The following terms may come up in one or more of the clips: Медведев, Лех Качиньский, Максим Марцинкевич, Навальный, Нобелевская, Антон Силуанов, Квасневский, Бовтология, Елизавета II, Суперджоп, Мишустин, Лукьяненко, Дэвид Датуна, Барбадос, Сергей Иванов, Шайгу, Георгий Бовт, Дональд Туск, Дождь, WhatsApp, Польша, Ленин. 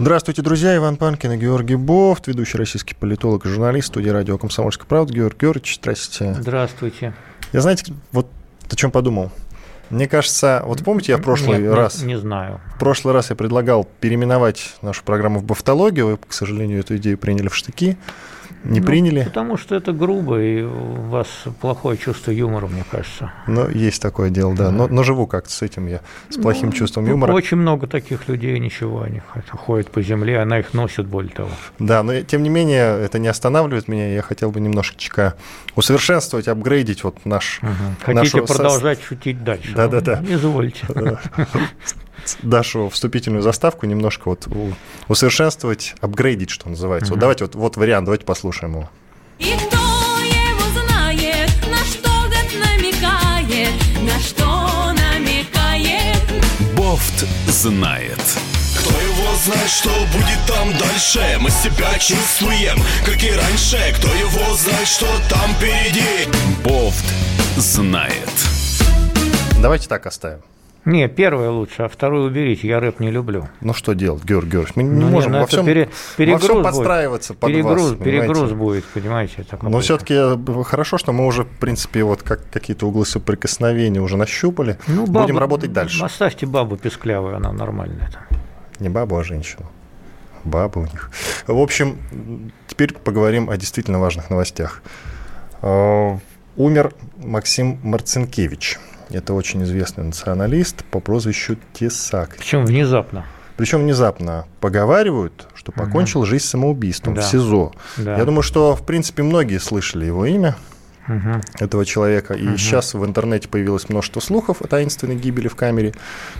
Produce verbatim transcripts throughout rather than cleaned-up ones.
Здравствуйте, друзья. Иван Панкин и Георгий Бовт, ведущий российский политолог и журналист, студии радио «Комсомольская правда». Георгий Георгиевич, здрасте. Здравствуйте. Я, знаете, вот о чем подумал. Мне кажется, вот помните, я в прошлый Нет, раз... Не, не знаю. В прошлый раз я предлагал переименовать нашу программу в «Бовтологию». Вы, к сожалению, эту идею приняли в штыки. Не ну, приняли. Потому что это грубо, и у вас плохое чувство юмора, мне кажется. Ну, есть такое дело, да. Но, но живу как-то с этим я, с плохим ну, чувством юмора. Очень много таких людей, ничего, они ходят по земле, она их носит, более того. Да, но тем не менее, это не останавливает меня, я хотел бы немножечко усовершенствовать, апгрейдить вот наш... Угу. Хотите продолжать со... шутить дальше? Да-да-да. Ну, извольте. Нашу вступительную заставку немножко вот усовершенствовать, апгрейдить, что называется. Uh-huh. Вот давайте вот, вот вариант, давайте послушаем его. И кто его знает, на что гад намекает, на что намекает. Бовт знает. Кто его знает, что будет там дальше? Мы себя чувствуем, как и раньше. Кто его знает, что там впереди? Бовт знает. Давайте так оставим. Не, первое лучше, а вторую уберите, я рэп не люблю. Ну что делать, Георгий Георгиевич, мы не ну, можем во всем, пере, во всем подстраиваться под перегруз, вас. Перегруз будет, понимаете. Но все-таки хорошо, что мы уже, в принципе, вот как, какие-то углы соприкосновения уже нащупали, ну, бабу, будем работать дальше. Оставьте бабу песклявую, она нормальная. Не бабу, а женщину. Баба у них. В общем, теперь поговорим о действительно важных новостях. Умер Максим Марцинкевич. Это очень известный националист по прозвищу Тесак. Причем внезапно. Причем внезапно. Поговаривают, что покончил угу. жизнь самоубийством да. в СИЗО. Да. Я думаю, что, в принципе, многие слышали его имя, угу. этого человека. И угу. сейчас в интернете появилось множество слухов о таинственной гибели в камере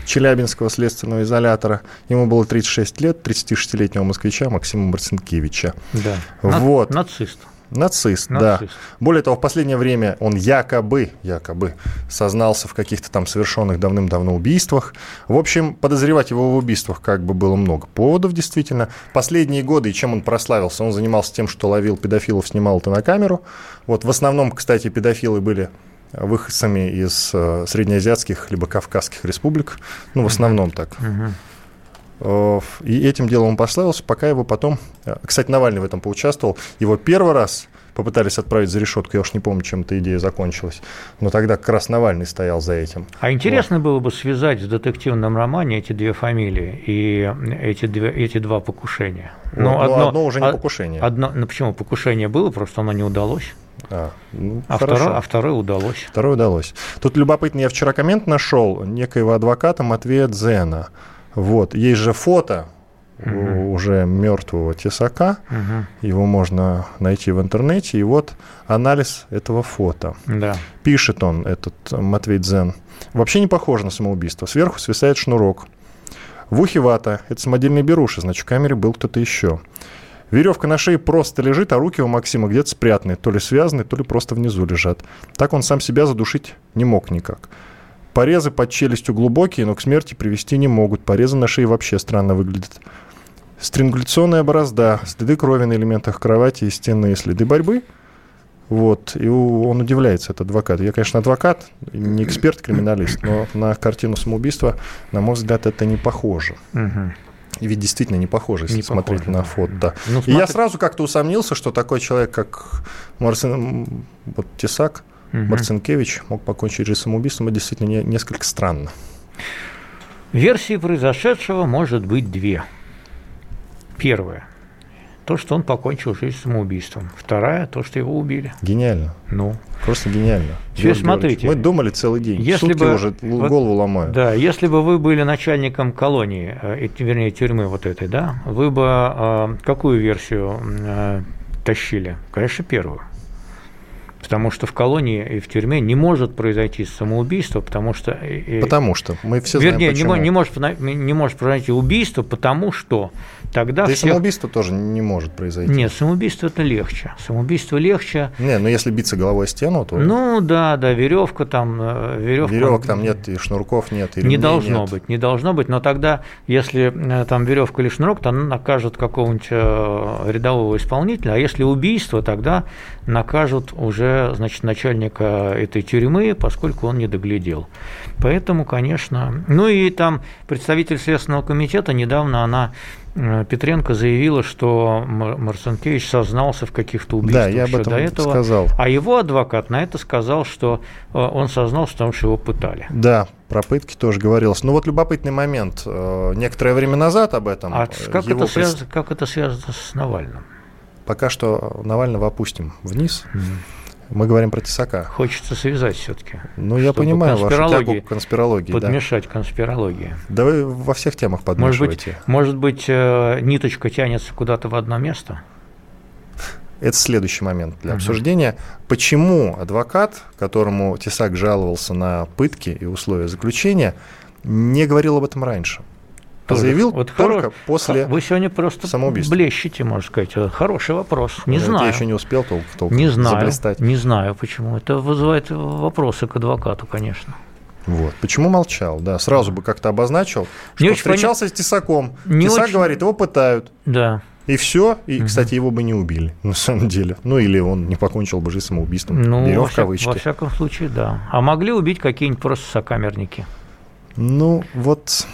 челябинского следственного изолятора. Ему было тридцать шесть лет, тридцатишестилетнего москвича Максима Марцинкевича. Да. Вот. Нацист. Нацист, Нацист, да. Более того, в последнее время он якобы, якобы сознался в каких-то там совершенных давным-давно убийствах. В общем, подозревать его в убийствах как бы было много поводов, действительно. Последние годы, и чем он прославился, он занимался тем, что ловил педофилов, снимал это на камеру. Вот в основном, кстати, педофилы были выходцами из э, среднеазиатских либо кавказских республик. Ну, в основном так. Угу. И этим делом он прославился, пока его потом... Кстати, Навальный в этом поучаствовал. Его первый раз попытались отправить за решетку. Я уж не помню, чем эта идея закончилась. Но тогда как раз Навальный стоял за этим. А интересно вот. было бы связать в детективном романе эти две фамилии и эти, две, эти два покушения. Но ну, одно, одно уже не покушение. Одно, ну, почему? Покушение было, просто оно не удалось. А, ну, а, второе, а второе удалось. Второе удалось. Тут любопытно, я вчера коммент нашел некоего адвоката Матвея Дзена. Вот, есть же фото угу. уже мертвого Тесака, угу. его можно найти в интернете, и вот анализ этого фото. Да. Пишет он, этот Матвей Дзен, вообще не похоже на самоубийство, сверху свисает шнурок, в ухе вата, это самодельный беруши, значит, в камере был кто-то еще. Веревка на шее просто лежит, а руки у Максима где-то спрятаны, то ли связаны, то ли просто внизу лежат. Так он сам себя задушить не мог никак. Порезы под челюстью глубокие, но к смерти привести не могут. Порезы на шее вообще странно выглядят. Странгуляционная борозда, следы крови на элементах кровати и стенные следы борьбы. Вот. И он удивляется, этот адвокат. Я, конечно, адвокат, не эксперт-криминалист, но на картину самоубийства, на мой взгляд, это не похоже. Угу. Ведь действительно не похоже, если не смотреть похоже. На фото. Ну, смотри... И я сразу как-то усомнился, что такой человек, как Марцин... вот, Тесак, Угу. Марцинкевич мог покончить жизнь самоубийством, это действительно не, несколько странно. Версии произошедшего может быть две. Первая – то, что он покончил жизнь самоубийством. Вторая – то, что его убили. Гениально. Ну. Просто гениально. Теперь смотрите. Мы думали целый день, если сутки бы, уже голову вот, ломают. Да, если бы вы были начальником колонии, вернее, тюрьмы вот этой, да, вы бы какую версию тащили? Конечно, первую. Потому что в колонии и в тюрьме не может произойти самоубийство, потому что... Потому что. Мы все знаем, вернее, почему. Не может, не может произойти убийство, потому что тогда... Да всех... и самоубийство тоже не может произойти. Нет, самоубийство – это легче. Самоубийство легче... Нет, но если биться головой о стену, то... Ну да, да, веревка там... Веревка... Веревок там нет, и шнурков нет, и ремней не должно нет. быть, не должно быть, но тогда, если там веревка или шнурок, то она накажет какого-нибудь рядового исполнителя, а если убийство, тогда накажут уже значит, начальника этой тюрьмы, поскольку он не доглядел. Поэтому, конечно... Ну и там представитель Следственного комитета недавно, она, Петренко, заявила, что Марцинкевич сознался в каких-то убийствах да, я об этом до этого. Сказал. А его адвокат на это сказал, что он сознался, потому что его пытали. Да, про пытки тоже говорилось. Ну вот любопытный момент. Некоторое время назад об этом... А как, его это, пред... связ... как это связано с Навальным? Пока что Навального опустим вниз. Mm-hmm. Мы говорим про Тесака. Хочется связать все-таки. Ну, я понимаю вашу тягу к конспирологии. Подмешать да. конспирологии. Да вы во всех темах подмешиваете. Может быть, может быть, ниточка тянется куда-то в одно место? Это следующий момент для обсуждения. Угу. Почему адвокат, которому Тесак жаловался на пытки и условия заключения, не говорил об этом раньше? Заявил вот только хоро... после Вы сегодня просто самоубийства. Блещете, можно сказать. Хороший вопрос. Не знаю. Я еще не успел толком толк не знаю, заблистать. Не знаю, почему. Это вызывает вопросы к адвокату, конечно. Вот. Почему молчал? Да, сразу бы как-то обозначил, что не встречался очень... с Тесаком. Не Тесак очень... говорит, его пытают. Да. И все. И, кстати, его бы не убили, на самом деле. Ну, или он не покончил бы жизнь самоубийством. Ну, Берем во, в кавычки. Во всяком случае, да. А могли убить какие-нибудь просто сокамерники? Ну, вот...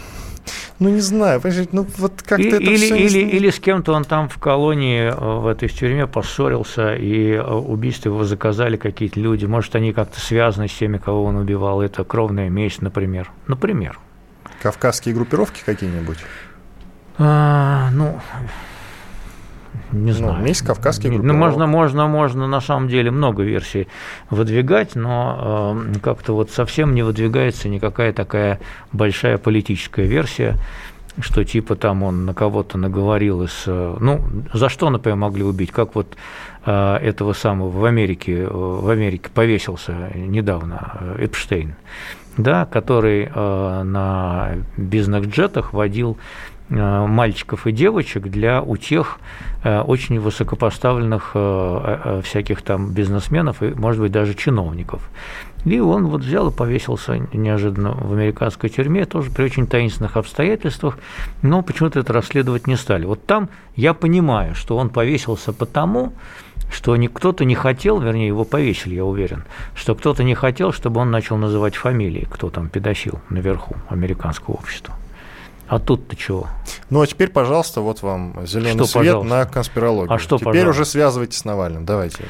Ну, не знаю, ну, вот как-то и, это или, все... Или, или с кем-то он там в колонии, в этой тюрьме поссорился, и убийство его заказали какие-то люди. Может, они как-то связаны с теми, кого он убивал. Это кровная месть, например. Например. Кавказские группировки какие-нибудь? А, ну... Не знаю. Ну, есть кавказские группы. Ну, можно, можно, можно, на самом деле, много версий выдвигать, но э, как-то вот совсем не выдвигается никакая такая большая политическая версия, что типа там он на кого-то наговорил из... Ну, за что, например, могли убить? Как вот э, этого самого в Америке, в Америке повесился недавно Эпштейн, да, который э, на бизнес-джетах водил... мальчиков и девочек для утех очень высокопоставленных всяких там бизнесменов и, может быть, даже чиновников. И он вот взял и повесился неожиданно в американской тюрьме, тоже при очень таинственных обстоятельствах, но почему-то это расследовать не стали. Вот там я понимаю, что он повесился потому, что кто-то не хотел, вернее, его повесили, я уверен, что кто-то не хотел, чтобы он начал называть фамилии, кто там педофил наверху американского общества. А тут-то чего? Ну, а теперь, пожалуйста, вот вам зеленый что, свет пожалуйста? На конспирологию. А что, теперь пожалуйста? Уже связывайтесь с Навальным. Давайте.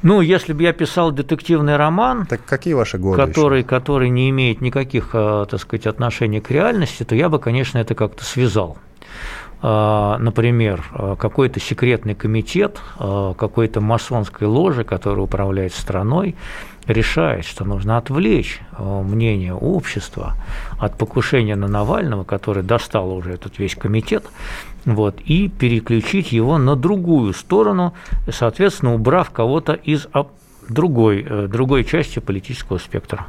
Ну, если бы я писал детективный роман, так какие ваши годы который, который не имеет никаких, так сказать, отношений к реальности, то я бы, конечно, это как-то связал. Например, какой-то секретный комитет, какой-то масонской ложи, которая управляет страной, решает, что нужно отвлечь мнение общества от покушения на Навального, которое достало уже этот весь комитет, вот, и переключить его на другую сторону, соответственно, убрав кого-то из другой, другой части политического спектра.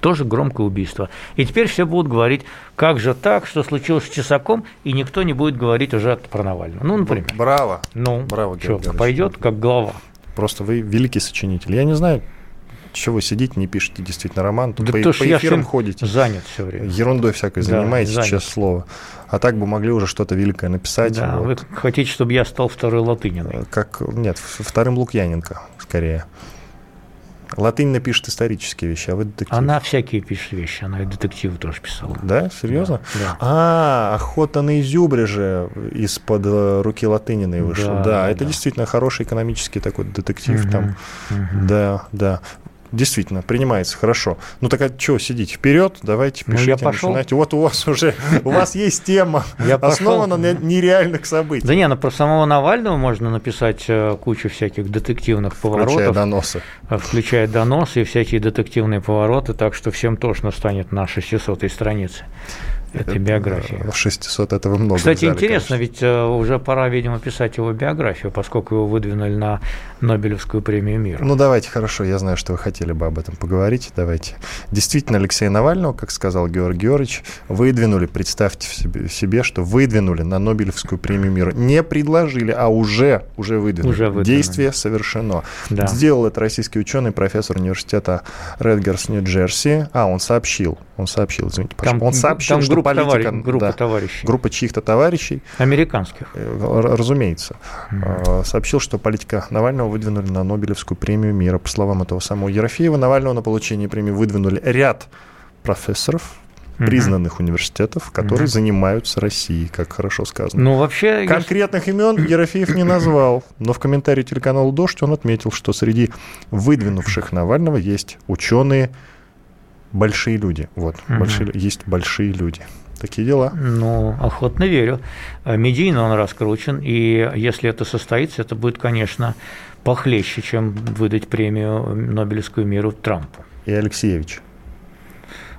Тоже громкое убийство. И теперь все будут говорить, как же так, что случилось с Тесаком, и никто не будет говорить уже про Навального. Ну, например. Браво. Ну, браво, что, пойдет как глава. Просто вы великий сочинитель. Я не знаю, чего вы сидите, не пишете действительно роман. Тут да по, по эфирам ходите. Занят все время. Ерундой всякой да, занимаетесь, занят. Честное слово. А так бы могли уже что-то великое написать. Да, вот. Вы хотите, чтобы я стал второй Латыниной. Как, нет, вторым Лукьяненко, скорее. Латынина пишет исторические вещи, а вы детективы. Она всякие пишет вещи, она и детективы тоже писала. Да? Серьезно? Да. А, «Охота на изюбря» же из-под руки Латыниной вышла. Да, да, это да. Действительно хороший экономический такой детектив. Угу, там. Угу. Да, да. Действительно, принимается, хорошо. Ну так а что, сидите вперед, давайте пишите, ну, начинайте. Вот у вас уже, у вас есть тема, основана на нереальных событиях. Да не, ну про самого Навального можно написать кучу всяких детективных поворотов. Включая доносы. Включая доносы и всякие детективные повороты, так что всем тошно станет на шестисотой странице. этой биографии. В шестисот этого много. Кстати, взяли, интересно, конечно. Ведь уже пора, видимо, писать его биографию, поскольку его выдвинули на Нобелевскую премию мира. Ну, давайте, хорошо, я знаю, что вы хотели бы об этом поговорить, давайте. Действительно, Алексея Навального, как сказал Георгий Георгиевич, выдвинули, представьте себе, что выдвинули на Нобелевскую премию мира. Не предложили, а уже, уже выдвинули. Уже выдвинули. Действие совершено. Да. Сделал это российский ученый, профессор университета Редгерс, Нью-Джерси. А, он сообщил, он сообщил, извините, там, он сообщил, там что группа политика... Товарищ, группа, да, товарищей. Группа чьих-то товарищей. Американских. Разумеется. Mm-hmm. Сообщил, что политика Навального выдвинули на Нобелевскую премию мира. По словам этого самого Ерофеева, Навального на получение премии выдвинули ряд профессоров, признанных mm-hmm. университетов, которые mm-hmm. занимаются Россией, как хорошо сказано. Ну, вообще, конкретных я... имен Ерофеев не назвал, но в комментарии телеканала «Дождь» он отметил, что среди выдвинувших Навального есть ученые, большие люди. Вот, mm-hmm. большие, есть большие люди. Такие дела. Ну, охотно верю. Медийно он раскручен, и если это состоится, это будет, конечно, похлеще, чем выдать премию Нобелевскую миру Трампу. И Алексеевич.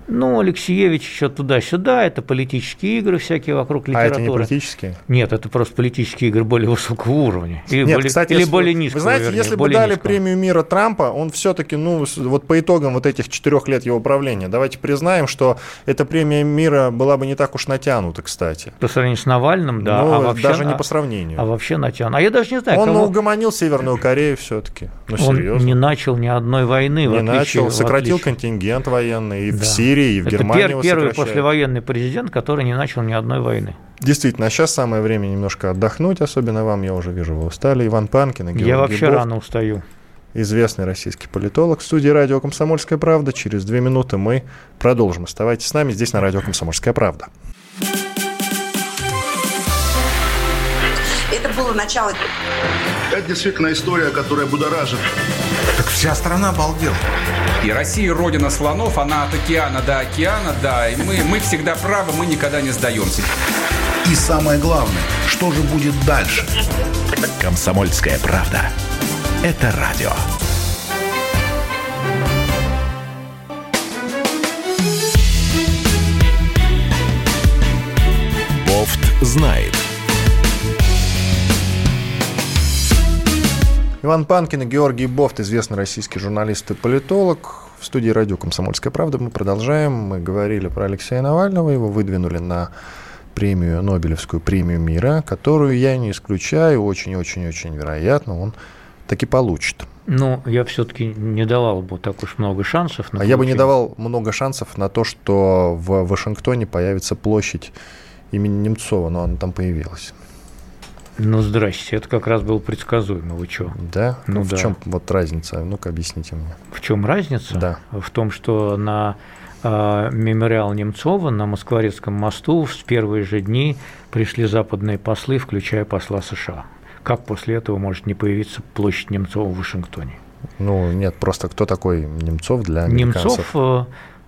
Ну, Алексеевич еще туда-сюда, это политические игры всякие вокруг литературы. А это не политические? Нет, это просто политические игры более высокого уровня. Или, Нет, более, кстати, или более низкого. Вы знаете, вернее, если бы дали низкого. Премию мира Трампа, он все-таки, ну, вот по итогам вот этих четырех лет его правления, давайте признаем, что эта премия мира была бы не так уж натянута, кстати. По сравнению с Навальным, да. Ну, а вообще, даже не по сравнению. А, а вообще натянута. А я даже не знаю, он кого... угомонил Северную Корею все-таки. Ну, он серьезно. Не начал ни одной войны. Не начал, сократил контингент военный, и да. все. И в Германии это пер- первый послевоенный президент, который не начал ни одной войны. Действительно, а сейчас самое время немножко отдохнуть, особенно вам, я уже вижу, вы устали. Иван Панкин и Георгий Бовт. Я вообще Бовт, рано устаю. Известный российский политолог. В студии радио «Комсомольская правда». Через две минуты мы продолжим. Оставайтесь с нами здесь на радио «Комсомольская правда». Это было начало. Это действительно история, которая будоражит. Так вся страна обалдела. И Россия родина слонов, она от океана до океана, да. И мы, мы всегда правы, мы никогда не сдаемся. И самое главное, что же будет дальше? Комсомольская правда. Это радио. Бовт знает. Иван Панкин и Георгий Бовт, известный российский журналист и политолог. В студии радио «Комсомольская правда» мы продолжаем. Мы говорили про Алексея Навального. Его выдвинули на премию, Нобелевскую премию мира, которую я не исключаю. Очень-очень-очень вероятно, он таки получит. Ну, я все-таки не давал бы так уж много шансов. На а получение. Я бы не давал много шансов на то, что в Вашингтоне появится площадь имени Немцова, но она там появилась. Ну, здрасте, это как раз было предсказуемо, вы чё? Да? Ну, ну в да. чем вот разница? Ну-ка, объясните мне. В чем разница? Да. В том, что на э, мемориал Немцова на Москворецком мосту в первые же дни пришли западные послы, включая посла США. Как после этого может не появиться площадь Немцова в Вашингтоне? Ну, нет, просто кто такой Немцов для американцев? Немцов э,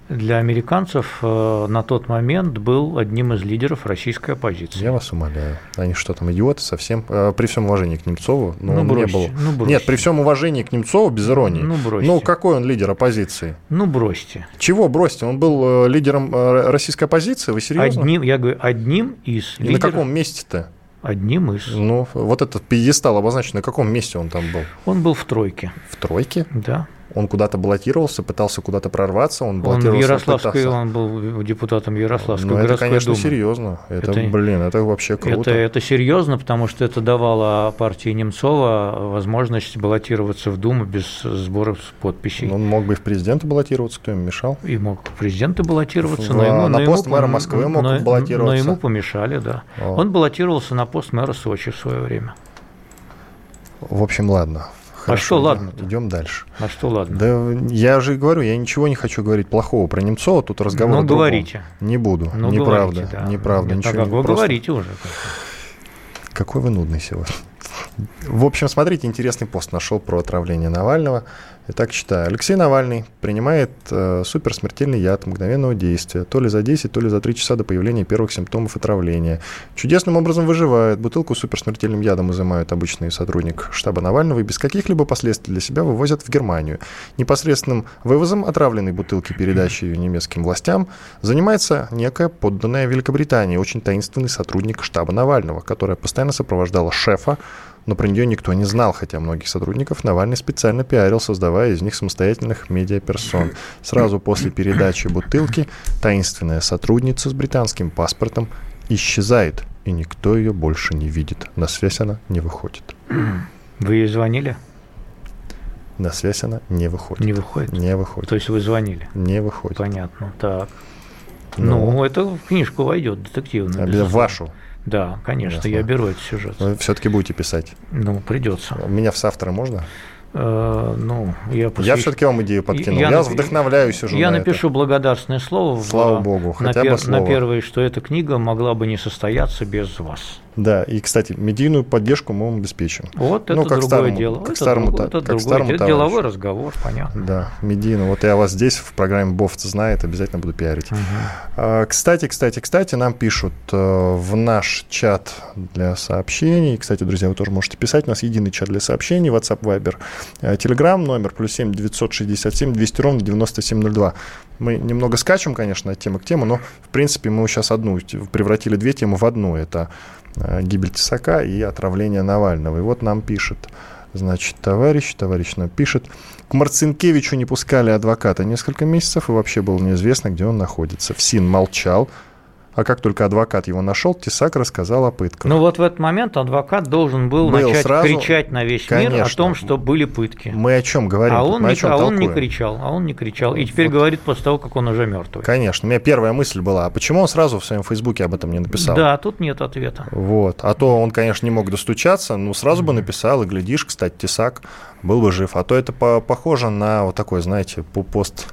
для американцев э, на тот момент был одним из лидеров российской оппозиции. Я вас умоляю. Они что там, идиоты совсем? Э, при всем уважении к Немцову, но ну, он бросьте, не был. Ну, нет, при всем уважении к Немцову, без иронии. Ну, бросьте. Ну, какой он лидер оппозиции? Ну, бросьте. Чего бросьте? Он был э, лидером э, российской оппозиции? Вы серьезно? Одним, я говорю, одним из И лидеров. На каком месте-то? Одним из. Ну, вот этот пьедестал обозначен. На каком месте он там был? Он был в тройке. В тройке? Да. Он куда-то баллотировался, пытался куда-то прорваться, он баллотировался, он пытался. Он был депутатом Ярославской городской думы. Это, конечно, думы. Серьезно. Это, это, блин, это вообще круто. Это, это серьезно, потому что это давало партии Немцова возможность баллотироваться в Думу без сборов подписей. Он мог бы и в президенты баллотироваться, кто ему мешал? И мог в президенты баллотироваться, в, но ему... На но пост ему, мэра Москвы мог но, баллотироваться. Но ему помешали, да. О. Он баллотировался на пост мэра Сочи в свое время. В общем, ладно. Хорошо, а что, ладно? Идем дальше. А что, ладно? Да, я же говорю, я ничего не хочу говорить плохого про Немцова, тут разговор. Ну, говорите. Не буду, ну, неправда, говорите, да. неправда, Нет, ничего. Так, не вы просто... говорите уже. Как-то. Какой вы нудный сегодня. В общем, смотрите, интересный пост нашел про отравление Навального. Итак, читаю. Алексей Навальный принимает э, суперсмертельный яд мгновенного действия. То ли за десять, то ли за три часа до появления первых симптомов отравления. Чудесным образом выживает. Бутылку с суперсмертельным ядом изымают обычный сотрудник штаба Навального и без каких-либо последствий для себя вывозят в Германию. Непосредственным вывозом отравленной бутылки, передачи ее немецким властям, занимается некая подданная Великобритании, очень таинственный сотрудник штаба Навального, которая постоянно сопровождала шефа, но про нее никто не знал, хотя многих сотрудников Навальный специально пиарил, создавая из них самостоятельных медиаперсон. Сразу после передачи бутылки таинственная сотрудница с британским паспортом исчезает, и никто ее больше не видит. На связь она не выходит. Вы ей звонили? На связь она не выходит. Не выходит? Не выходит. То есть вы звонили? Не выходит. Понятно, так. Ну, ну это в книжку войдет, детективную. Для вашу. Да, конечно, ясно. Я беру этот сюжет. Вы все-таки будете писать? Ну, придется. Меня в соавторы можно? Э, ну, я, после... я все-таки вам идею подкинул. Я, я нап... вдохновляюсь уже. Я на напишу это. благодарственное слово. Слава в... Богу, хотя на пер... бы слово. На первое, что эта книга могла бы не состояться без вас. Да, и, кстати, медийную поддержку мы вам обеспечим. Вот ну, это как другое старому, дело. Как это старому, друг, та, это как старому это деловой разговор, понятно. Да, медийно. Вот я вас здесь в программе Бовт знает, обязательно буду пиарить. Угу. Кстати, кстати, кстати, нам пишут в наш чат для сообщений. Кстати, друзья, вы тоже можете писать. У нас единый чат для сообщений. WhatsApp, Viber, Telegram, номер плюс семь девятьсот шестьдесят семь двести ровно девяносто семь ноль два. Мы немного скачем, конечно, от темы к теме, но, в принципе, мы сейчас одну превратили две темы в одну. Это гибель Тесака и отравление Навального. И вот нам пишет, значит, товарищ, товарищ нам пишет, к Марцинкевичу не пускали адвоката несколько месяцев, и вообще было неизвестно, где он находится. ФСИН молчал, а как только адвокат его нашел, Тесак рассказал о пытках. Ну вот в этот момент адвокат должен был, был начать сразу кричать на весь конечно. мир о том, что были пытки. Мы о чем говорим? А он, не, чем а он не кричал, а он не кричал. И теперь вот. говорит после того, как он уже мертвый. Конечно. У меня первая мысль была, а почему он сразу в своем Фейсбуке об этом не написал? Да, тут нет ответа. Вот. А то он, конечно, не мог достучаться, но сразу mm-hmm. бы написал, и глядишь, кстати, Тесак был бы жив. А то это похоже на вот такой, знаете, пост...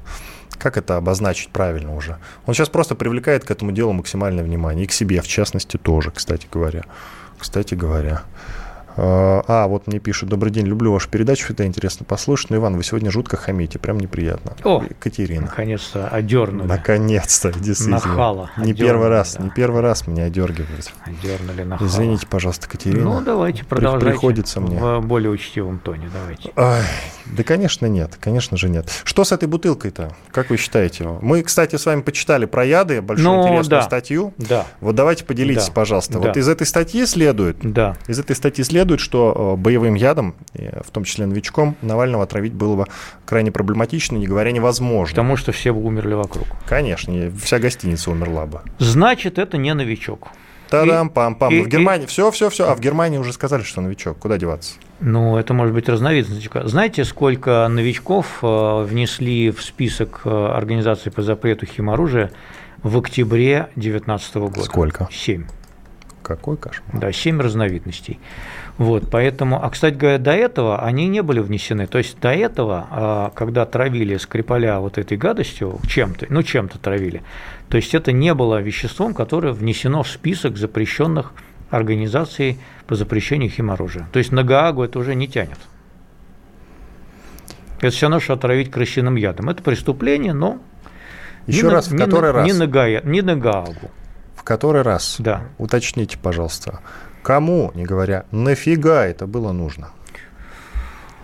Как это обозначить правильно уже? Он сейчас просто привлекает к этому делу максимальное внимание. И к себе, в частности, тоже, кстати говоря. Кстати говоря. А, вот мне пишут. Добрый день, люблю вашу передачу. Это интересно послушать. Но, Иван, вы сегодня жутко хамите. Прям неприятно. О, Екатерина. Наконец-то одернули. Наконец-то, действительно. Нахало. Не первый раз. Да. Не первый раз меня одергивают. Одернули нахало. Извините, пожалуйста, Екатерина. Ну, давайте продолжайте. Приходится мне. В более учтивом тоне давайте. Ай, да, конечно, нет. Конечно же нет. Что с этой бутылкой-то? Как вы считаете? Мы, кстати, с вами почитали про яды. Большую ну, интересную да. статью. Да. Вот давайте поделитесь, да. пожалуйста. Да. Вот из этой статьи следует. Да. Из этой статьи следует. Следует, что боевым ядом, в том числе новичком, Навального отравить было бы крайне проблематично, не говоря невозможно. Потому что все бы умерли вокруг. Конечно, вся гостиница умерла бы. Значит, это не новичок. Та-дам-пам-пам. И, в Германии все-все-все, и... а в Германии уже сказали, что новичок. Куда деваться? Ну, это может быть разновидность новичка. Знаете, сколько новичков внесли в список организаций по запрету химоружия в октябре две тысячи девятнадцатого года? Сколько? Семь. Какой кошмар. Да, семь разновидностей. Вот, поэтому, а, кстати говоря, до этого они не были внесены. То есть до этого, когда травили Скрипаля вот этой гадостью, чем-то, ну, чем-то травили, то есть это не было веществом, которое внесено в список запрещенных организаций по запрещению химоружия. То есть на Гаагу это уже не тянет. Это все равно, что отравить крысиным ядом. Это преступление, но Еще раз, на, в который не, раз? Не на, Га, не на Гаагу. В который раз? Да. Уточните, пожалуйста, кому, не говоря, нафига это было нужно?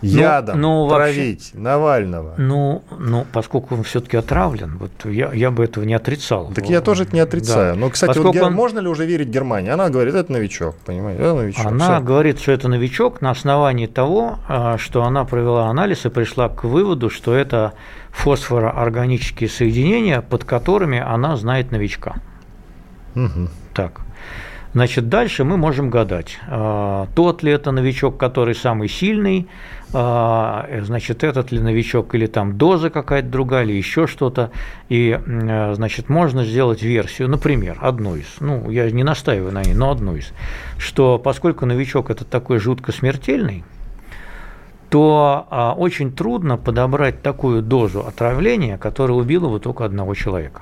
Ядом ну, ну, травить вообще, Навального. Ну, ну, поскольку он все-таки отравлен, вот я, я бы этого не отрицал. Так я тоже это не отрицаю. Да. Но, кстати, вот Гер... он... можно ли уже верить Германии? Она говорит, это новичок, понимаете? Это новичок. Она все. говорит, что это новичок на основании того, что она провела анализ и пришла к выводу, что это фосфороорганические соединения, под которыми она знает новичка. Угу. Так, значит, дальше мы можем гадать, тот ли это новичок, который самый сильный, значит, этот ли новичок, или там доза какая-то другая, или еще что-то, и, значит, можно сделать версию, например, одну из, ну, я не настаиваю на ней, но одну из, что поскольку новичок этот такой жутко смертельный, то очень трудно подобрать такую дозу отравления, которая убила бы только одного человека.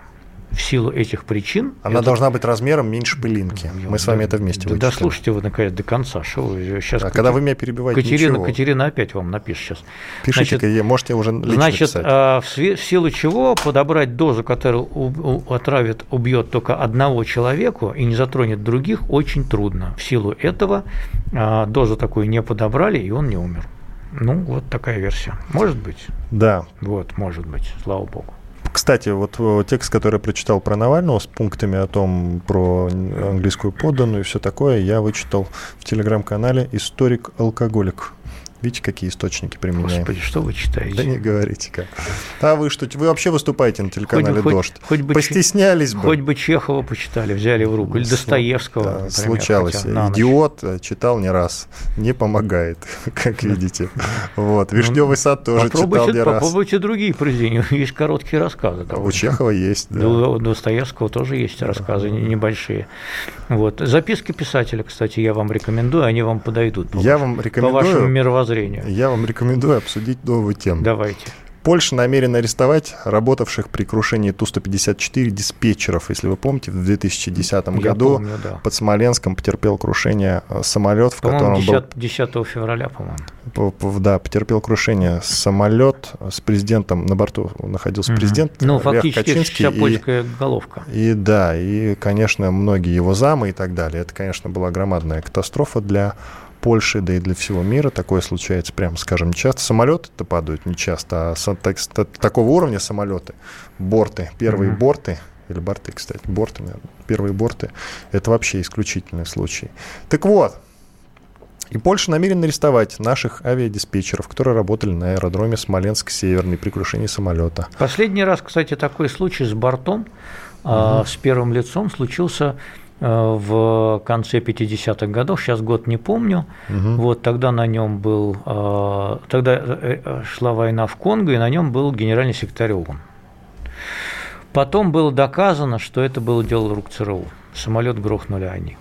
в силу этих причин... Она это... должна быть размером меньше пылинки. Я, Мы с вами да, это вместе да, вычислили. Дослушайте вы, наконец, до конца. Что вы сейчас... А Катер... когда вы меня перебиваете, Катерина, ничего. Катерина опять вам напишет сейчас. Пишите, значит, можете уже лично значит, писать. А, в, сви... в силу чего подобрать дозу, которая у... отравит, убьет только одного человека и не затронет других, очень трудно. В силу этого а, дозу такую не подобрали, и он не умер. Ну, вот такая версия. Может быть? Да. Вот, может быть, слава богу. Кстати, вот текст, который я прочитал про Навального с пунктами о том, про английскую подданную и все такое, я вычитал в телеграм-канале «Историк-алкоголик». Видите, какие источники применяем. Господи, что вы читаете? Да не говорите-ка. А вы что? Вы вообще выступаете на телеканале хоть, «Дождь». Хоть, хоть Постеснялись бы. Хоть бы Чехова почитали, взяли в руку. Или Достоевского, да, например. Случалось. Идиот читал не раз. Не помогает, как видите. Вот. «Вишневый сад» тоже читал не раз. Попробуйте другие произведения. Есть короткие рассказы. У Чехова есть. У Достоевского тоже есть рассказы небольшие. Записки писателя, кстати, я вам рекомендую. Они вам подойдут. Я вам рекомендую. По вашему мировоззрению. Я вам рекомендую обсудить новую тему. Давайте. Польша намерена арестовать работавших при крушении Ту сто пятьдесят четыре диспетчеров. Если вы помните, в две тысячи десятом Я году помню, да. под Смоленском потерпел крушение самолет, в по-моему, котором был... десятого февраля, по-моему. Да, потерпел крушение самолет с президентом, на борту находился угу. президент ну, Лех Качиньский. Ну, фактически вся польская головка. И да, и, конечно, многие его замы и так далее. Это, конечно, была громадная катастрофа для Польши, да и для всего мира. Такое случается, прямо скажем, часто. Самолеты-то падают не часто, а так, такого уровня самолеты, борты, первые mm-hmm. борты, или борты, кстати, борты, наверное, первые борты, это вообще исключительный случай. Так вот, и Польша намерена арестовать наших авиадиспетчеров, которые работали на аэродроме Смоленск-Северный при крушении самолета. Последний раз, кстати, такой случай с бортом, mm-hmm. с первым лицом случился... в конце пятидесятых годов, сейчас год не помню, угу. вот тогда на нем был, тогда шла война в Конго, и на нем был генеральный секретарь ООН. Потом было доказано, что это было дело рук ЦРУ. Самолет грохнули они.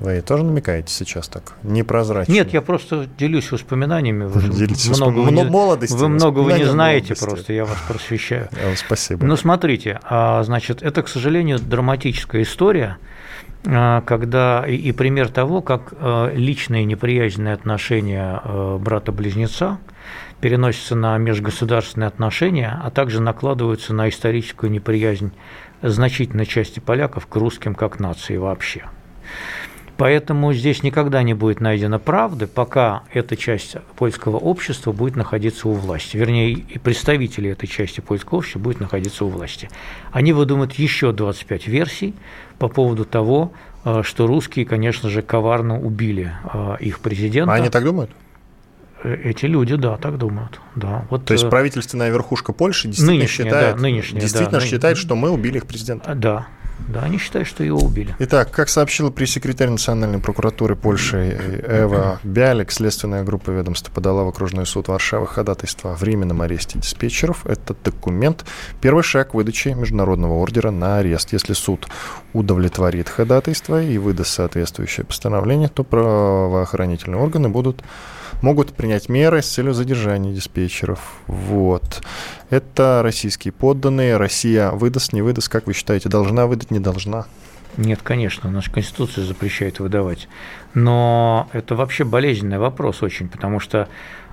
Вы тоже намекаете сейчас так? Непрозрачно. Нет, я просто делюсь воспоминаниями. Вы много воспом... вы не... молодости. Вы многого не знаете молодости. Просто, я вас просвещаю. Спасибо. Ну, смотрите, значит, это, к сожалению, драматическая история, когда и, и пример того, как личные неприязненные отношения брата-близнеца переносятся на межгосударственные отношения, а также накладываются на историческую неприязнь значительной части поляков к русским как нации вообще. Поэтому здесь никогда не будет найдена правды, пока эта часть польского общества будет находиться у власти. Вернее, и представители этой части польского общества будут находиться у власти. Они выдумают еще двадцать пять версий по поводу того, что русские, конечно же, коварно убили их президента. А они так думают? Эти люди, да, так думают. Да. Вот, то есть правительственная верхушка Польши действительно считает, да, действительно да, считает, что мы убили их президента? Да. Да, они считают, что его убили. Итак, как сообщила пресс-секретарь Национальной прокуратуры Польши Эва Бялик, следственная группа ведомства подала в окружной суд Варшавы ходатайство о временном аресте диспетчеров. Этот документ – первый шаг выдачи международного ордера на арест. Если суд удовлетворит ходатайство и выдаст соответствующее постановление, то правоохранительные органы будут... могут принять меры с целью задержания диспетчеров. Вот. Это российские подданные. Россия выдаст, не выдаст? Как вы считаете, должна выдать, не должна? Нет, конечно, наша Конституция запрещает выдавать. Но это вообще болезненный вопрос очень, потому что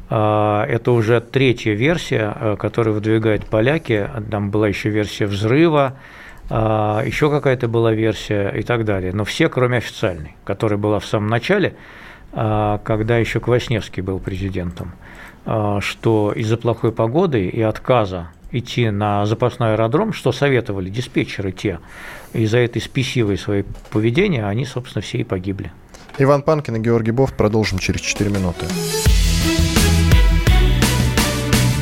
э, это уже третья версия, которую выдвигают поляки. Там была еще версия взрыва, э, еще какая-то была версия и так далее. Но все, кроме официальной, которая была в самом начале, когда еще Квасневский был президентом, что из-за плохой погоды и отказа идти на запасной аэродром, что советовали диспетчеры те, из-за этой спесивой своей поведения они, собственно, все и погибли. Иван Панкин и Георгий Бовт. Продолжим через четыре минуты.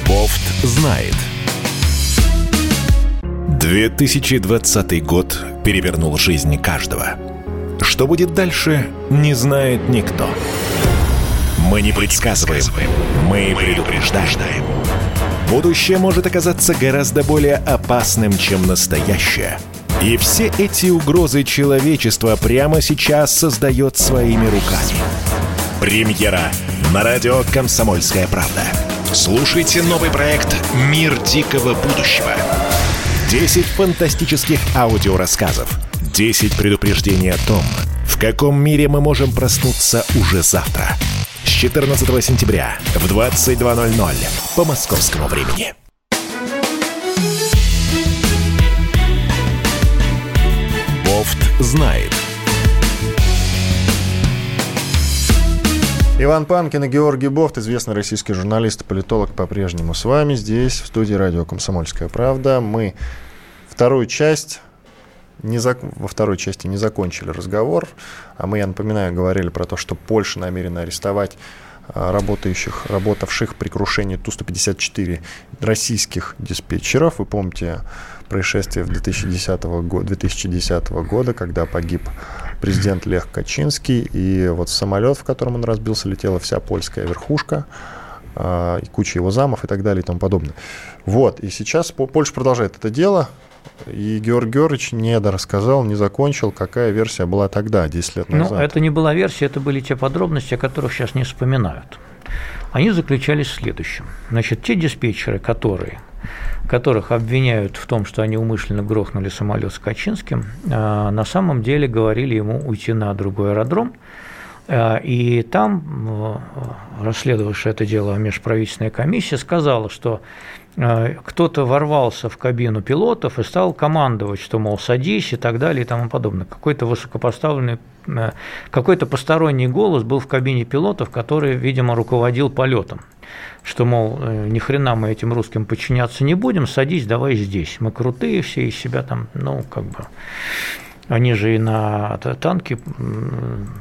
Бовт знает. две тысячи двадцатый год перевернул жизнь каждого. Что будет дальше, не знает никто. Мы не предсказываем, мы предупреждаем. Будущее может оказаться гораздо более опасным, чем настоящее. И все эти угрозы человечества прямо сейчас создает своими руками. Премьера на радио «Комсомольская правда». Слушайте новый проект «Мир дикого будущего». десять фантастических аудиорассказов, десять предупреждений о том, в каком мире мы можем проснуться уже завтра. С четырнадцатого сентября в двадцать два ноль ноль по московскому времени. Бовт знает. Иван Панкин и Георгий Бовт, известный российский журналист и политолог, по-прежнему с вами здесь, в студии радио «Комсомольская правда». Мы вторую часть, не зак... во второй части не закончили разговор, а мы, я напоминаю, говорили про то, что Польша намерена арестовать работающих, работавших при крушении Ту сто пятьдесят четыре российских диспетчеров. Вы помните происшествие в две тысячи десятого года, когда погиб президент Лех Качиньский, и вот самолет, в котором он разбился, летела вся польская верхушка, и куча его замов и так далее и тому подобное. Вот, и сейчас Польша продолжает это дело, и Георгий Георгиевич не дорассказал, не закончил, какая версия была тогда, десять лет назад. Ну, это не была версия, это были те подробности, о которых сейчас не вспоминают. Они заключались в следующем. Значит, те диспетчеры, которые... которых обвиняют в том, что они умышленно грохнули самолет с Качинским, на самом деле говорили ему уйти на другой аэродром. И там расследовавшая это дело межправительственная комиссия сказала, что кто-то ворвался в кабину пилотов и стал командовать, что, мол, садись и так далее и тому подобное. Какой-то высокопоставленный, какой-то посторонний голос был в кабине пилотов, который, видимо, руководил полетом. Что, мол, ни хрена мы этим русским подчиняться не будем, садись, давай здесь. Мы крутые все, из себя там, ну, как бы... Они же и на танки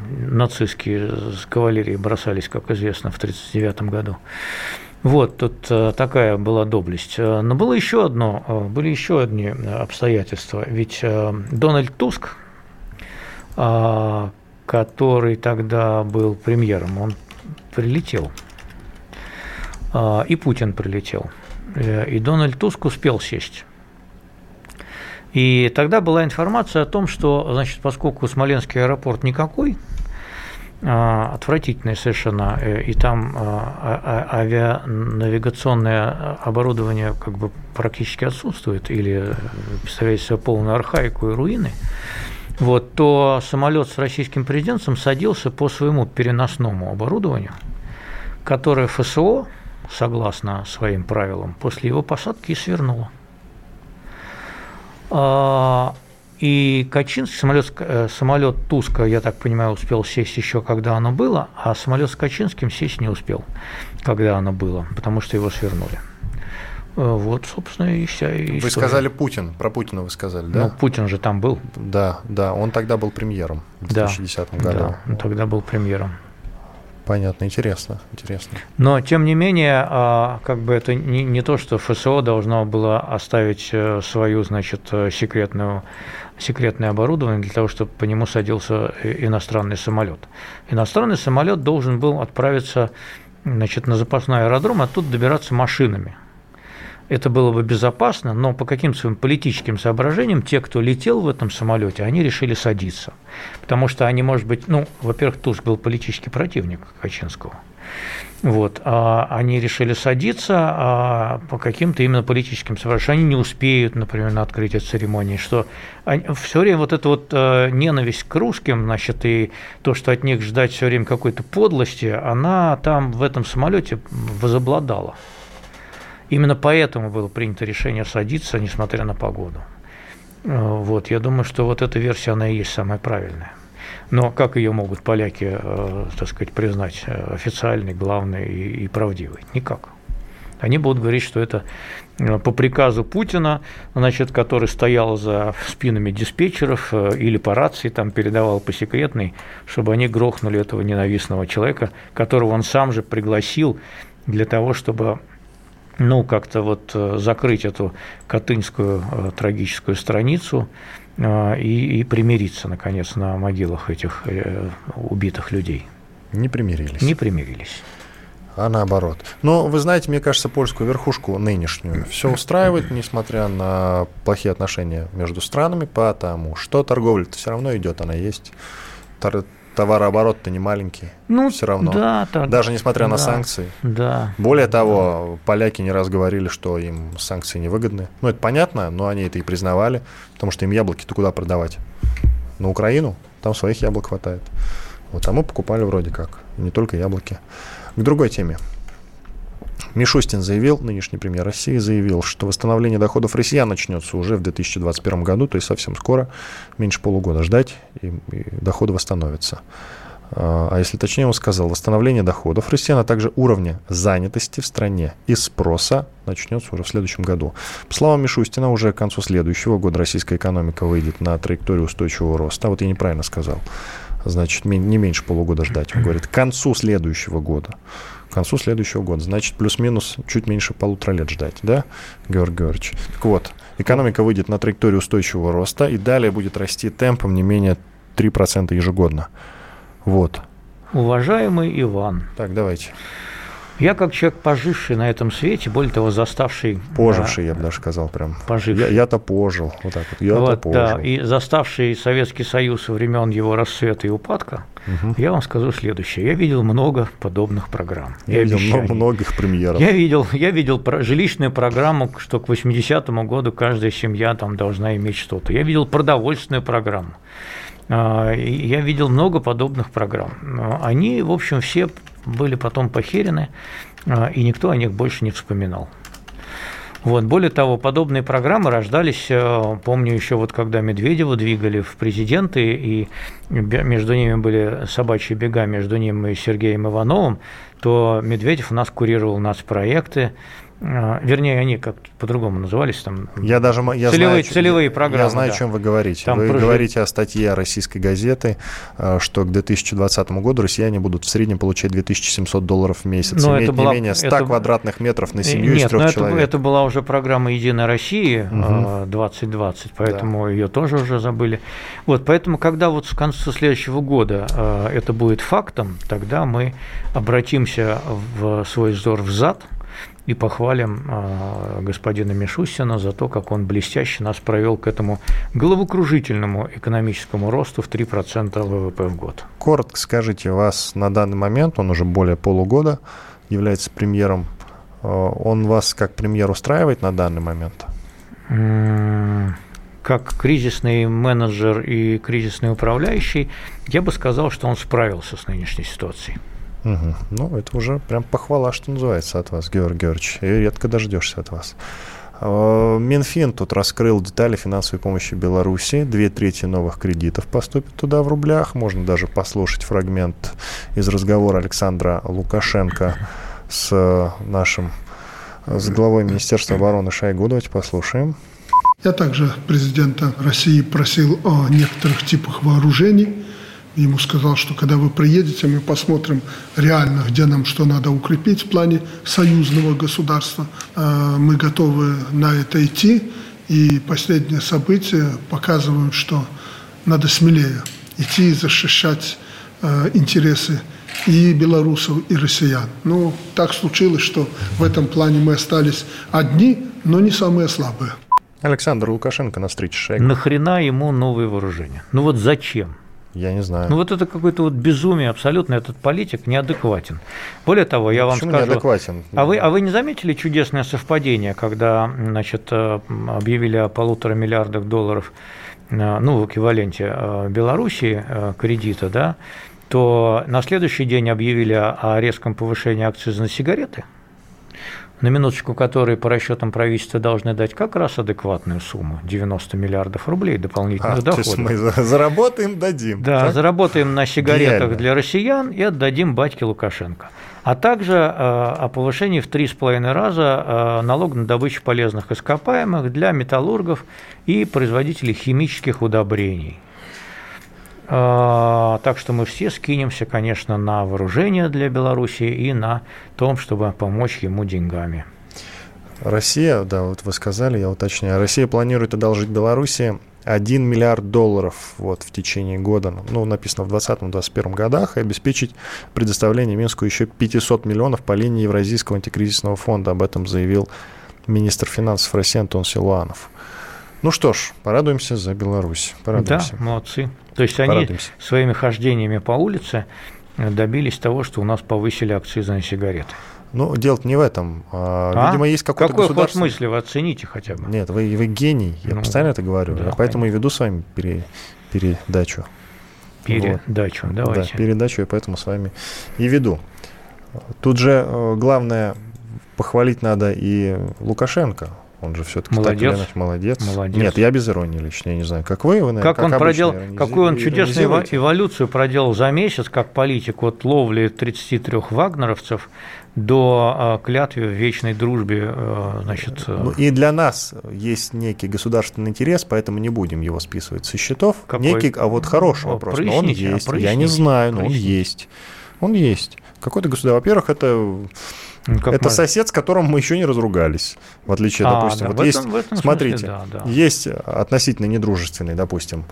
нацистские с кавалерией бросались, как известно, в тридцать девятом году. Вот, тут такая была доблесть. Но было еще одно, были еще одни обстоятельства. Ведь Дональд Туск, который тогда был премьером, он прилетел. И Путин прилетел. И Дональд Туск успел сесть. И тогда была информация о том, что, значит, поскольку Смоленский аэропорт никакой, отвратительный совершенно, и там авианавигационное оборудование как бы практически отсутствует или представляет себе полную архаику и руины, вот, то самолет с российским президентом садился по своему переносному оборудованию, которое ФСО, согласно своим правилам, после его посадки и свернуло. И Качинский, самолет, самолет Туска, я так понимаю, успел сесть еще, когда оно было, а самолет с Качинским сесть не успел, когда оно было, потому что его свернули. Вот, собственно, и вся история. Вы сказали Путин, про Путина вы сказали, да? Ну, Путин же там был. Да, да, он тогда был премьером в две тысячи десятом году. Да, он тогда был премьером. Понятно, интересно, интересно. Но, тем не менее, как бы это не, не то, что ФСО должно было оставить свою, значит, секретную, секретное оборудование для того, чтобы по нему садился иностранный самолет. Иностранный самолет должен был отправиться, значит, на запасной аэродром, а тут добираться машинами. Это было бы безопасно, но по каким-то своим политическим соображениям те, кто летел в этом самолете, они решили садиться. Потому что они, может быть, ну, во-первых, Туск был политический противник Качинского. Вот, а они решили садиться а по каким-то именно политическим соображениям. Они не успеют, например, на открытие церемонии. Что они, все время вот эта вот ненависть к русским, значит, и то, что от них ждать все время какой-то подлости, она там в этом самолете возобладала. Именно поэтому было принято решение садиться, несмотря на погоду. Вот, я думаю, что вот эта версия, она и есть самая правильная. Но как ее могут поляки, так сказать, признать официальной, главной и, и правдивой? Никак. Они будут говорить, что это по приказу Путина, значит, который стоял за спинами диспетчеров или по рации там передавал по секретной, чтобы они грохнули этого ненавистного человека, которого он сам же пригласил для того, чтобы... ну, как-то вот закрыть эту катынскую э, трагическую страницу э, и, и примириться, наконец, на могилах этих э, убитых людей. Не примирились. Не примирились. А наоборот. Но, вы знаете, мне кажется, польскую верхушку нынешнюю все устраивает, несмотря на плохие отношения между странами, потому что торговля-то все равно идет, она есть. товарооборот-то не маленький. Ну, все равно. Да, так, даже несмотря да, на санкции. Да. Более того, да. поляки не раз говорили, что им санкции невыгодны. Ну, это понятно, но они это и признавали, потому что им яблоки-то куда продавать? На Украину? Там своих яблок хватает. Вот, а мы покупали вроде как. Не только яблоки. К другой теме. Мишустин заявил, нынешний премьер России заявил, что восстановление доходов россиян начнется уже в две тысячи двадцать первом году, то есть совсем скоро, меньше полугода ждать, и, и доходы восстановятся. А если точнее, он сказал, восстановление доходов россиян, а также уровня занятости в стране и спроса начнется уже в следующем году. По словам Мишустина, уже к концу следующего года российская экономика выйдет на траекторию устойчивого роста. А вот я неправильно сказал. Значит, не меньше полугода ждать. Он говорит, к концу следующего года. К концу следующего года. Значит, плюс-минус чуть меньше полутора лет ждать, да, Георгий Георгиевич? Так вот, экономика выйдет на траекторию устойчивого роста и далее будет расти темпом не менее три процента ежегодно. Вот. Уважаемый Иван. Так, давайте. Я как человек, поживший на этом свете, более того, заставший... Поживший, да, я бы даже сказал прям. Поживший. Я, я-то пожил. Вот так вот. Я-то вот, пожил. Да, и заставший Советский Союз со времен его расцвета и упадка, угу. я вам скажу следующее. Я видел много подобных программ. Я видел обещаний. многих премьеров. Я видел, я видел про жилищную программу, что к восьмидесятому году каждая семья там должна иметь что-то. Я видел продовольственную программу. Я видел много подобных программ. Они, в общем, все были потом похерены, и никто о них больше не вспоминал. Вот. Более того, подобные программы рождались, помню, еще вот когда Медведева двигали в президенты, и между ними были собачьи бега, между ним и Сергеем Ивановым, то Медведев у нас курировал нацпроекты, вернее, они как по-другому назывались там. Я даже я целевые, знаю, целевые программы. Я знаю, да. о чем вы говорите. Там вы прожив... говорите о статье российской газеты, что к две тысячи двадцатому году россияне будут в среднем получать две тысячи семьсот долларов в месяц, но иметь это была... не менее сто это... квадратных метров на семью Нет, из трех человек. Нет, это была уже программа «Единая Россия» угу. двадцать двадцать, поэтому да. ее тоже уже забыли. Вот, поэтому, когда вот в конце следующего года это будет фактом, тогда мы обратимся в свой взор взад и похвалим э, господина Мишустина за то, как он блестяще нас провел к этому головокружительному экономическому росту в три процента ВВП в год. Коротко скажите, вас на данный момент, он уже более полугода является премьером, э, он вас как премьер устраивает на данный момент? Как кризисный менеджер и кризисный управляющий, я бы сказал, что он справился с нынешней ситуацией. Угу. Ну, это уже прям похвала, что называется, от вас, Георгий Георгиевич. И редко дождешься от вас. Минфин тут раскрыл детали финансовой помощи Беларуси. Две трети новых кредитов поступят туда в рублях. Можно даже послушать фрагмент из разговора Александра Лукашенко с нашим, с главой Министерства обороны Шайгу. Давайте послушаем. Я также президента России просил о некоторых типах вооружений. Ему сказал, что когда вы приедете, мы посмотрим реально, где нам что надо укрепить в плане союзного государства. Мы готовы на это идти. И последние события показывают, что надо смелее идти и защищать интересы и белорусов, и россиян. Ну, так случилось, что в этом плане мы остались одни, но не самые слабые. Александр Лукашенко на встрече Шайгу. Нахрена ему новые вооружения? Ну вот зачем? Я не знаю. Ну, вот это какое-то вот безумие абсолютно. Этот политик неадекватен. Более того, я Почему вам скажу... неадекватен? А вы, а вы не заметили чудесное совпадение, когда, значит, объявили о полутора миллиардах долларов, ну, в эквиваленте Белоруссии кредита, да, то на следующий день объявили о резком повышении акциза на сигареты, на минуточку, которые по расчетам правительства должны дать как раз адекватную сумму, девяносто миллиардов рублей дополнительных а, доходов. То есть мы заработаем, дадим. Да, так? заработаем на сигаретах Реально. для россиян и отдадим батьке Лукашенко. А также э, о повышении в три с половиной раза э, налог на добычу полезных ископаемых для металлургов и производителей химических удобрений. Так что мы все скинемся, конечно, на вооружение для Беларуси и на том, чтобы помочь ему деньгами. Россия, да, вот вы сказали, я уточняю, Россия планирует одолжить Беларуси один миллиард долларов вот, в течение года, ну, написано в двадцатом-двадцать первом годах, и обеспечить предоставление Минску еще пятьсот миллионов по линии Евразийского антикризисного фонда. Об этом заявил министр финансов России Антон Силуанов. Ну что ж, порадуемся за Беларусь. Порадуемся. Да, молодцы. То есть они порадуемся. Своими хождениями по улице добились того, что у нас повысили акцизы на сигареты. Ну, дело-то не в этом. А? Видимо, есть какой-то Какой государство... ход мысли? Вы оцените хотя бы. Нет, вы, вы гений, я ну, постоянно это говорю. Да, поэтому конечно. И веду с вами пере... передачу. Передачу, вот. Давайте. Да, передачу я поэтому с вами и веду. Тут же главное, похвалить надо и Лукашенко. Он же все-таки молодец. Так, Леонид, молодец. молодец. Нет, я без иронии лично, я не знаю, как вы, вы наверное, как, как он обычно, проделал, иронизируете. Какую он чудесную эволюцию проделал за месяц, как политик, от ловли тридцати трёх вагнеровцев до клятвы в вечной дружбе. Значит, ну, и для нас есть некий государственный интерес, поэтому не будем его списывать со счетов. Какой? Некий, а вот хороший вопрос, но он есть, а я не знаю, но проясните. он есть. Он есть. Какой-то государство, во-первых, это... Как это мы... сосед, с которым мы еще не разругались, в отличие, а, допустим, да, вот есть, этом, смотрите, смысле, да, да. есть относительно недружественный, допустим,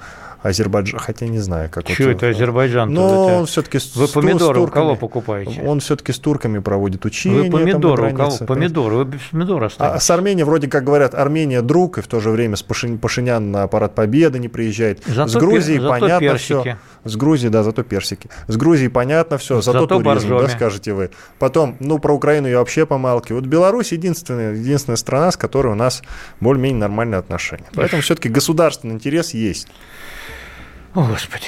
Азербайджан, хотя не знаю, как Чего это Азербайджан? Но он все-таки с, вы помидоры с турками, у кого покупаете? Он все-таки с турками проводит учения. Вы помидоры у кого? Помидоры, вы помидоры оставите. А с Арменией вроде как говорят, Армения друг, и в то же время с Пашинян, Пашинян на парад Победы не приезжает. Зато с Грузией пер, понятно персики. Все. С Грузией, да, зато персики. С Грузией понятно все, зато, зато туризм, да, скажете вы. Потом, ну, про Украину я вообще помалкиваю. Вот Беларусь единственная, единственная страна, с которой у нас более-менее нормальные отношения. Поэтому все-таки государственный интерес есть. О, Господи,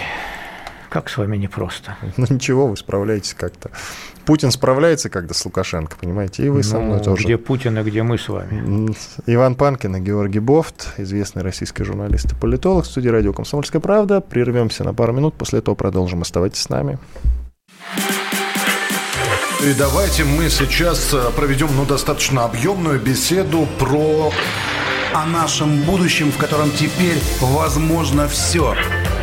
как с вами непросто. Ну, ничего, вы справляетесь как-то. Путин справляется как-то с Лукашенко, понимаете, и вы ну, со мной тоже. Где Путин и где мы с вами. Иван Панкин и Георгий Бовт, известный российский журналист и политолог, в студии радио «Комсомольская правда». Прервемся на пару минут, после этого продолжим. Оставайтесь с нами. И давайте мы сейчас проведем ну, достаточно объемную беседу про... о нашем будущем, в котором теперь возможно все.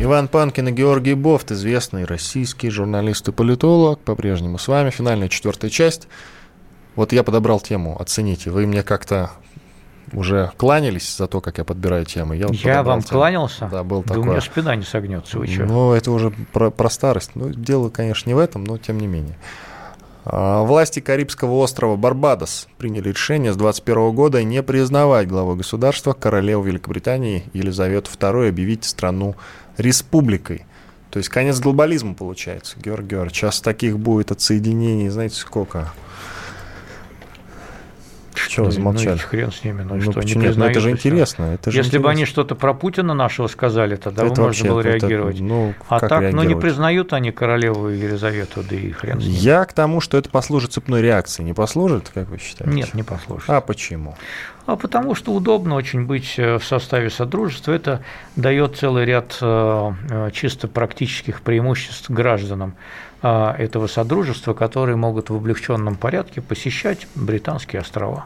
Иван Панкин и Георгий Бовт, известный российский журналист и политолог, по-прежнему с вами. Финальная четвертая часть. Вот я подобрал тему, оцените. Вы мне как-то уже кланялись за то, как я подбираю темы. Я, вот я вам тему. кланялся? Да, был да такой. У меня спина не согнется, вы что? Ну, это уже про, про старость. Ну, дело, конечно, не в этом, но тем не менее. Власти Карибского острова Барбадос приняли решение с двадцать первого года не признавать главой государства королеву Великобритании Елизавету вторую и объявить страну республикой. То есть конец глобализма получается, Георгий Георгиевич. Сейчас таких будет отсоединений, знаете, сколько? Что, замолчали? Ну, хрен с ними. Ну, ну, что, не признают, это же интересно. Это же Если интересно. бы они что-то про Путина нашего сказали, тогда это бы можно было реагировать. Это, ну, а так, ну, не признают они королеву Елизавету, да и хрен с ними. Я к тому, что это послужит цепной реакцией. Не послужит, как вы считаете? Нет, не послужит. А почему? А потому что удобно очень быть в составе Содружества. Это дает целый ряд чисто практических преимуществ гражданам этого Содружества, которые могут в облегченном порядке посещать британские острова.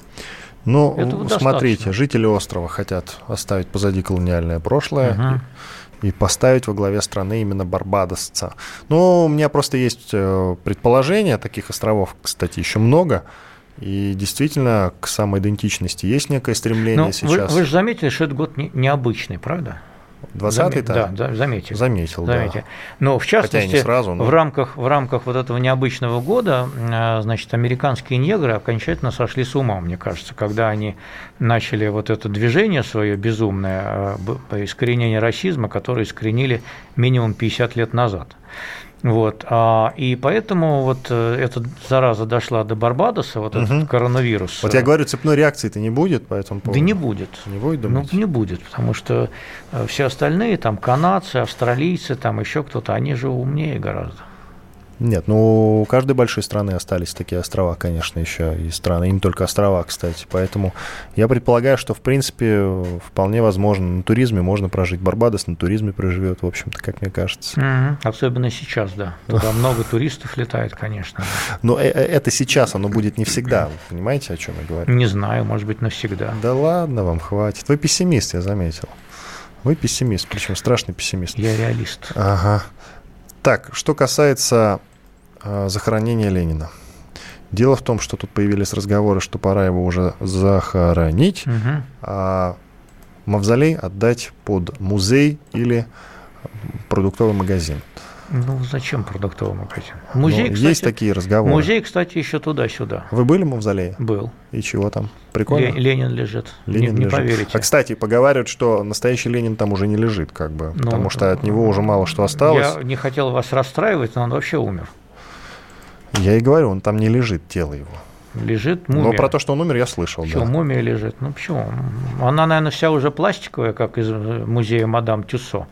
Ну, смотрите, достаточно. Жители острова хотят оставить позади колониальное прошлое угу. и, и поставить во главе страны именно барбадосца. Но у меня просто есть предположение, таких островов, кстати, еще много, и действительно к самоидентичности есть некое стремление Но сейчас. Вы, вы же заметили, что этот год не, необычный, правда? двадцатый, да, да, заметил. Заметил, заметил. Да. Но в частности, сразу, но... в рамках, в рамках вот этого необычного года, значит, американские негры окончательно сошли с ума, мне кажется, когда они начали вот это движение свое безумное, искоренение расизма, которое искоренили минимум пятьдесят лет назад. Вот, и поэтому вот эта зараза дошла до Барбадоса, вот угу. этот коронавирус. Вот я говорю, цепной реакции-то не будет, поэтому... Да не будет. Не будет, думаете? Ну, не будет, потому что все остальные, там, канадцы, австралийцы, там, еще кто-то, они же умнее гораздо. Нет, ну у каждой большой страны остались такие острова, конечно, еще и страны, и не только острова, кстати. Поэтому я предполагаю, что в принципе вполне возможно на туризме можно прожить. Барбадос на туризме проживет, в общем-то, как мне кажется. Mm-hmm. Особенно сейчас, да. Туда много туристов летает, конечно. Но это сейчас, оно будет не всегда. Вы понимаете, о чем я говорю? Не знаю, может быть, навсегда. Да ладно вам, хватит. Вы пессимист, я заметил. Вы пессимист, причем страшный пессимист. Я реалист. Ага. Так, что касается э, захоронения Ленина. Дело в том, что тут появились разговоры, что пора его уже захоронить, угу. а мавзолей отдать под музей или продуктовый магазин. Ну, зачем продуктовый магазин? Музей, ну, кстати, есть такие разговоры. Музей, кстати, еще туда-сюда. Вы были в мавзолее? Был. И чего там? Прикольно? Ленин лежит. Ленин не, не лежит. Поверите. А, кстати, поговаривают, что настоящий Ленин там уже не лежит, как бы, ну, потому что от него уже мало что осталось. Я не хотел вас расстраивать, но он вообще умер. Я и говорю, он там не лежит, тело его. Лежит мумия. Но про то, что он умер, я слышал. Почему да. мумия лежит? Ну, почему? Она, наверное, вся уже пластиковая, как из музея мадам Тюссо.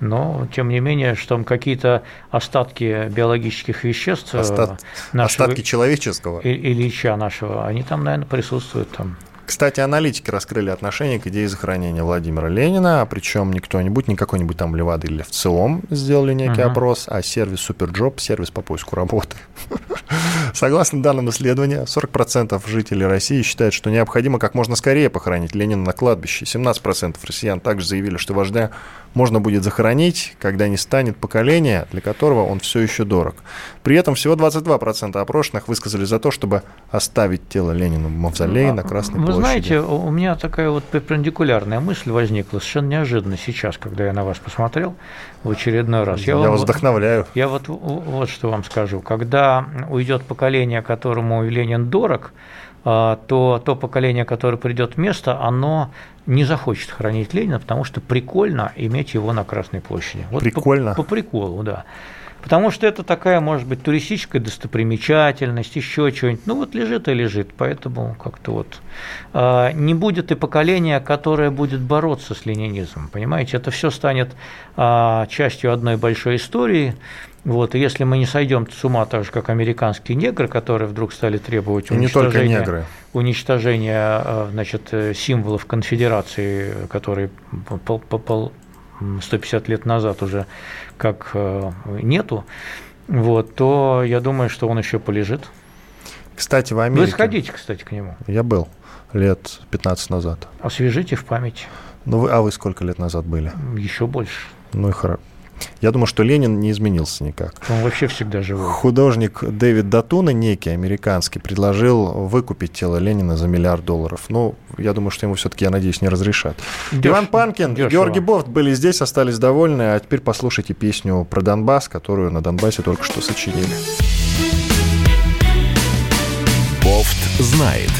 Но, тем не менее, что там какие-то остатки биологических веществ... Остат... Нашего... Остатки человеческого. Ильича нашего, они там, наверное, присутствуют. Там. Кстати, аналитики раскрыли отношение к идее захоронения Владимира Ленина, причем не кто-нибудь, не какой-нибудь там Левада или ВЦИОМ сделали некий uh-huh. опрос, а сервис Суперджоп, сервис по поиску работы. Согласно данным исследования, сорок процентов жителей России считают, что необходимо как можно скорее похоронить Ленина на кладбище. семнадцать процентов россиян также заявили, что вождя можно будет захоронить, когда не станет поколение, для которого он все еще дорог. При этом всего двадцать два процента опрошенных высказали за то, чтобы оставить тело Ленина в мавзолее на Красной площади. Вы знаете, у меня такая вот перпендикулярная мысль возникла совершенно неожиданно сейчас, когда я на вас посмотрел в очередной раз. Я, я вас вдохновляю. Я вот, вот что вам скажу. Когда уйдет поколение, которому Ленин дорог, то то поколение, которое придет вместо, оно не захочет хранить Ленина, потому что прикольно иметь его на Красной площади. Вот прикольно? По, по приколу, да. Потому что это такая, может быть, туристическая достопримечательность, еще чего-нибудь. Ну вот лежит и лежит, поэтому как-то вот э, не будет и поколения, которое будет бороться с ленинизмом, понимаете? Это все станет э, частью одной большой истории. Вот, и если мы не сойдем с ума так же, как американские негры, которые вдруг стали требовать уничтожения, уничтожения, значит, символов конфедерации, которые по, по, по сто пятьдесят лет назад уже как нету, вот, то я думаю, что он еще полежит. Кстати, в Америке... Вы сходите, кстати, к нему. Я был лет пятнадцать назад. Освежите в память. Ну, вы, а вы сколько лет назад были? Еще больше. Ну и хорошо. Я думаю, что Ленин не изменился никак. Он вообще всегда живой. Художник Дэвид Датуна, некий американский, предложил выкупить тело Ленина за миллиард долларов. Ну, я думаю, что ему все-таки, я надеюсь, не разрешат. Деш... Иван Панкин, Дешево. Георгий Бовт были здесь, остались довольны. А теперь послушайте песню про Донбасс, которую на Донбассе только что сочинили. Бовт знает.